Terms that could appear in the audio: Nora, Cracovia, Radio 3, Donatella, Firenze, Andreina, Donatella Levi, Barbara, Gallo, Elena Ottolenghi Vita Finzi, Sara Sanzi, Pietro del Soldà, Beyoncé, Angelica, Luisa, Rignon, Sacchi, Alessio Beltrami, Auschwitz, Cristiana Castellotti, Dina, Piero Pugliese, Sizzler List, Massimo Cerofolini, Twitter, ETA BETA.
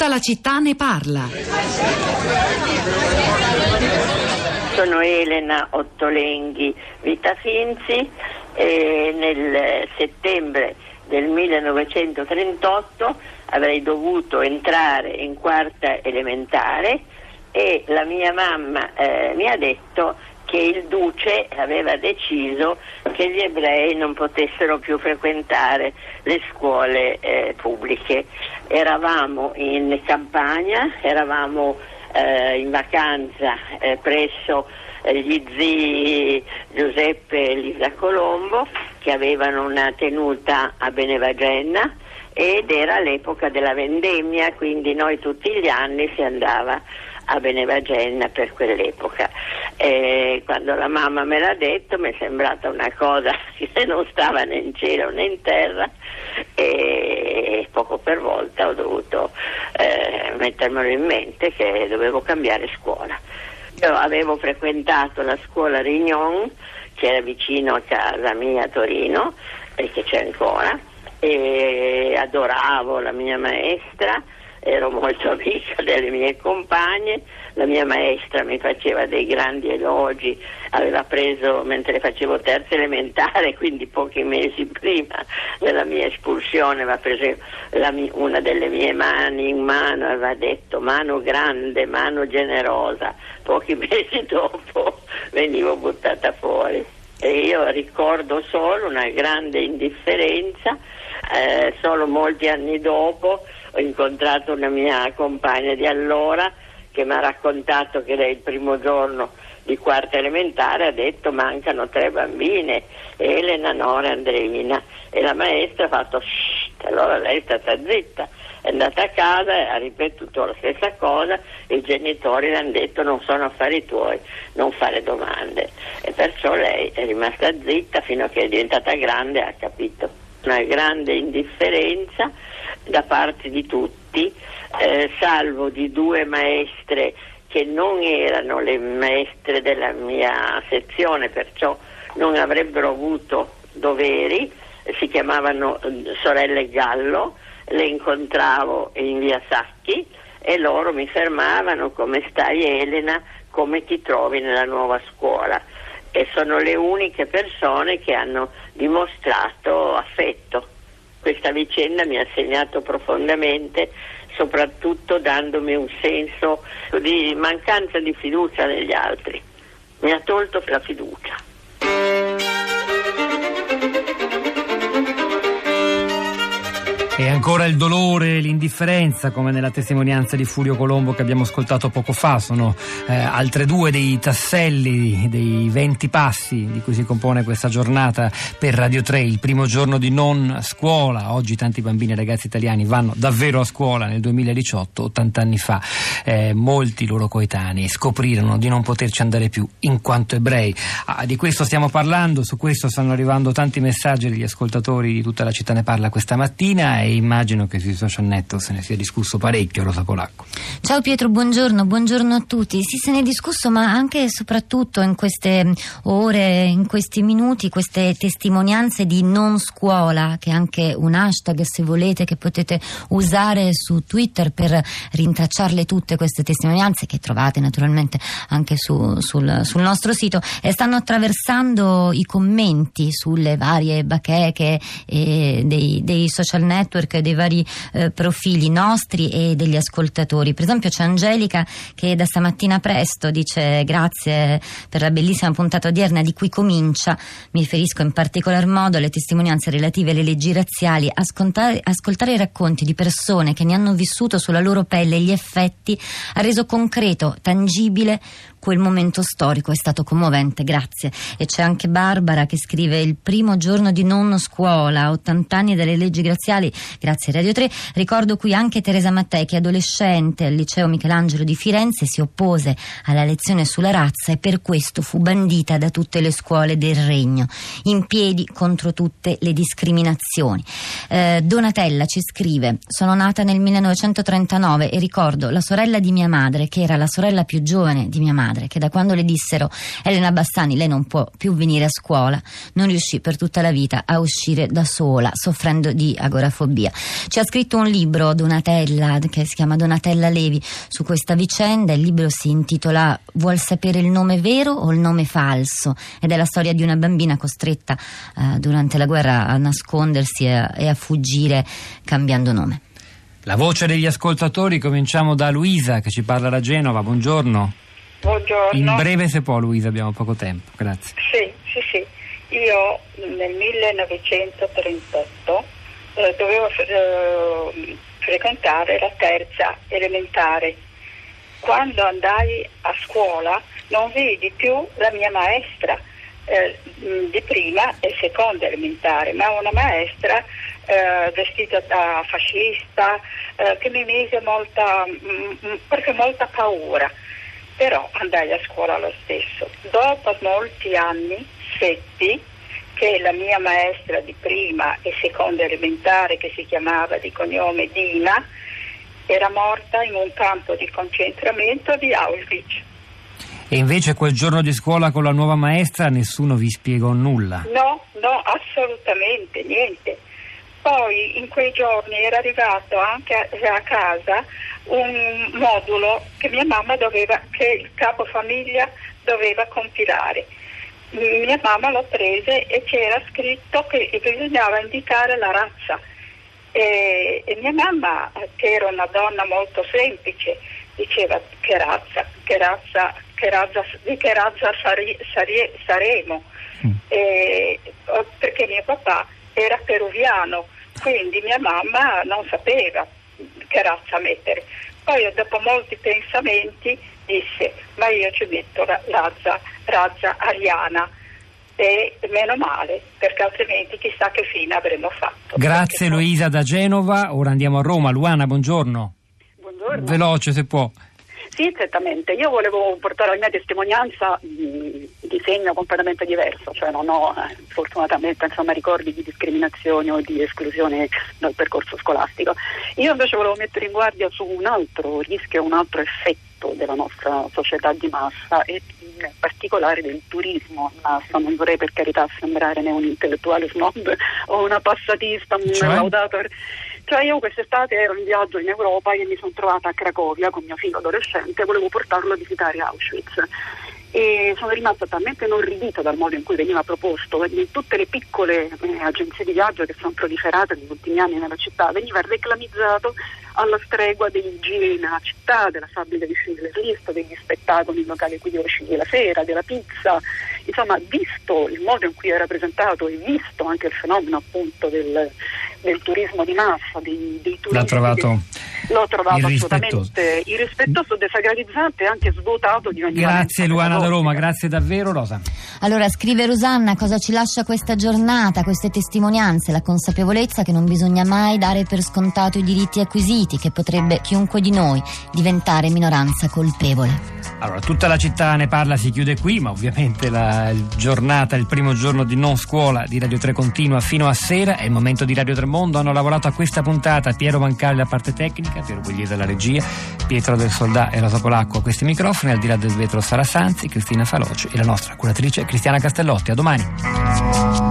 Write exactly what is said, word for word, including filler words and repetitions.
tutta la città ne parla. Sono Elena Ottolenghi Vita Finzi e nel settembre del millenovecentotrentotto avrei dovuto entrare in quarta elementare e la mia mamma eh, mi ha detto che il duce aveva deciso che gli ebrei non potessero più frequentare le scuole eh, pubbliche. Eravamo in campagna, eravamo eh, in vacanza eh, presso eh, gli zii Giuseppe e Lisa Colombo, che avevano una tenuta a Benevagenna, ed era l'epoca della vendemmia, quindi noi tutti gli anni si andava a Benevagenna per quell'epoca. E quando la mamma me l'ha detto mi è sembrata una cosa che non stava né in cielo né in terra, e poco per volta ho dovuto eh, mettermelo in mente che dovevo cambiare scuola. Io avevo frequentato la scuola Rignon, che era vicino a casa mia a Torino e che c'è ancora, e adoravo la mia maestra, ero molto amica delle mie compagne. La mia maestra mi faceva dei grandi elogi, aveva preso mentre facevo terza elementare, quindi pochi mesi prima della mia espulsione aveva preso la mia, una delle mie mani in mano, aveva detto mano grande, mano generosa. Pochi mesi dopo venivo buttata fuori e io ricordo solo una grande indifferenza. Eh, solo molti anni dopo ho incontrato una mia compagna di allora che mi ha raccontato che lei il primo giorno di quarta elementare ha detto mancano tre bambine, Elena, Nora e Andreina, e la maestra ha fatto shhh, allora lei è stata zitta, è andata a casa e ha ripetuto la stessa cosa, e i genitori le hanno detto non sono affari tuoi, non fare domande, e perciò lei è rimasta zitta fino a che è diventata grande e ha capito. Una grande indifferenza da parte di tutti, eh, salvo di due maestre che non erano le maestre della mia sezione, perciò non avrebbero avuto doveri, si chiamavano sorelle Gallo, le incontravo in via Sacchi e loro mi fermavano: come stai Elena, come ti trovi nella nuova scuola? E sono le uniche persone che hanno dimostrato affetto. Questa vicenda mi ha segnato profondamente, soprattutto dandomi un senso di mancanza di fiducia negli altri. Mi ha tolto la fiducia. E ancora il dolore e l'indifferenza, come nella testimonianza di Furio Colombo che abbiamo ascoltato poco fa. Sono eh, altre due dei tasselli, dei venti passi di cui si compone questa giornata per Radio tre. Il primo giorno di non scuola. Oggi tanti bambini e ragazzi italiani vanno davvero a scuola. Nel duemiladiciotto, ottanta anni fa, eh, molti loro coetanei scoprirono di non poterci andare più in quanto ebrei. Ah, di questo stiamo parlando, su questo stanno arrivando tanti messaggi degli ascoltatori di Tutta la città ne parla questa mattina. E immagino che sui social network se ne sia discusso parecchio. Rosa Polacco. Ciao Pietro, buongiorno, buongiorno a tutti. Sì, se ne è discusso, ma anche e soprattutto in queste ore, in questi minuti, queste testimonianze di non scuola, che è anche un hashtag, se volete, che potete usare su Twitter per rintracciarle tutte queste testimonianze, che trovate naturalmente anche su, sul, sul nostro sito, e stanno attraversando i commenti sulle varie bacheche eh, dei, dei social network, dei vari eh, profili nostri e degli ascoltatori. Per esempio c'è Angelica che da stamattina presto dice grazie per la bellissima puntata odierna di cui comincia, mi riferisco in particolar modo alle testimonianze relative alle leggi razziali, ascoltare, ascoltare i racconti di persone che ne hanno vissuto sulla loro pelle gli effetti ha reso concreto, tangibile quel momento storico, è stato commovente, grazie. E c'è anche Barbara che scrive il primo giorno di non scuola, ottanta anni dalle leggi razziali, grazie Radio tre. Ricordo qui anche Teresa Mattei che adolescente al liceo Michelangelo di Firenze si oppose alla lezione sulla razza e per questo fu bandita da tutte le scuole del regno, in piedi contro tutte le discriminazioni. eh, Donatella ci scrive sono nata nel millenovecentotrentanove e ricordo la sorella di mia madre che era la sorella più giovane di mia madre, che da quando le dissero Elena Bassani lei non può più venire a scuola non riuscì per tutta la vita a uscire da sola, soffrendo di agorafobia via. Ci ha scritto un libro Donatella, che si chiama Donatella Levi, su questa vicenda. Il libro si intitola Vuol sapere il nome vero o il nome falso? Ed è la storia di una bambina costretta eh, durante la guerra a nascondersi e a, e a fuggire cambiando nome. La voce degli ascoltatori, cominciamo da Luisa che ci parla da Genova. Buongiorno. Buongiorno. In breve se può, Luisa, abbiamo poco tempo. Grazie. Sì, sì, sì. Io nel millenovecentotrentotto eh, dovevo eh, frequentare la terza elementare. Quando andai a scuola non vidi più la mia maestra eh, di prima e seconda elementare, ma una maestra Eh, vestita da fascista eh, che mi mise molta mh, perché molta paura, però andai a scuola lo stesso. Dopo molti anni seppi che la mia maestra di prima e seconda elementare, che si chiamava di cognome Dina, era morta in un campo di concentramento di Auschwitz. E invece quel giorno di scuola con la nuova maestra nessuno vi spiegò nulla? No, no, assolutamente niente. Poi in quei giorni era arrivato anche a, a casa un modulo che mia mamma doveva, che il capofamiglia doveva compilare. Mia mamma lo prese e c'era scritto che bisognava indicare la razza. E, e mia mamma, che era una donna molto semplice, diceva: che razza, che razza, che razza, di che razza sare, sare, saremo? Mm. E, perché mio papà era peruviano, quindi mia mamma non sapeva che razza mettere. Poi dopo molti pensamenti disse: ma io ci metto la razza, razza ariana, e meno male, perché altrimenti chissà che fine avremmo fatto. Grazie perché... Luisa da Genova. Ora andiamo a Roma. Luana, buongiorno. Buongiorno. Veloce se può. Sì, certamente. Io volevo portare la mia testimonianza di, di segno completamente diverso, cioè non ho eh, fortunatamente insomma ricordi di discriminazione o di esclusione dal percorso scolastico. Io invece volevo mettere in guardia su un altro rischio, un altro effetto della nostra società di massa e in particolare del turismo in massa. Non vorrei per carità sembrare né un intellettuale snob o una passatista, un cioè? laudator. Cioè io quest'estate ero in viaggio in Europa e mi sono trovata a Cracovia con mio figlio adolescente, volevo portarlo a visitare Auschwitz e sono rimasta talmente inorridita dal modo in cui veniva proposto. In tutte le piccole eh, agenzie di viaggio che sono proliferate negli ultimi anni nella città veniva reclamizzato alla stregua dell'igiene nella città, della fabbrica di Sizzler List, degli spettacoli in locali qui di uscire la sera, della pizza. Insomma, visto il modo in cui era presentato e visto anche il fenomeno appunto del, del turismo di massa, dei, dei turisti, l'ha trovato che, l'ho trovato irrispettoso. assolutamente irrispettoso, desacralizzante e anche svuotato di ogni. Grazie Luana da Roma, grazie davvero. Rosa, allora scrive Rosanna: cosa ci lascia questa giornata, queste testimonianze? La consapevolezza che non bisogna mai dare per scontato i diritti acquisiti, che potrebbe chiunque di noi diventare minoranza colpevole. Allora tutta la città ne parla, si chiude qui, ma ovviamente la giornata, il primo giorno di non scuola di Radio tre continua fino a sera. È il momento di Radio tre Mondo. Hanno lavorato a questa puntata Piero Mancali alla parte tecnica, Piero Pugliese alla regia, Pietro del Soldà e Rosa Polacco a questi microfoni. Al di là del vetro Sara Sanzi, Cristina Faloci e la nostra curatrice Cristiana Castellotti. A domani.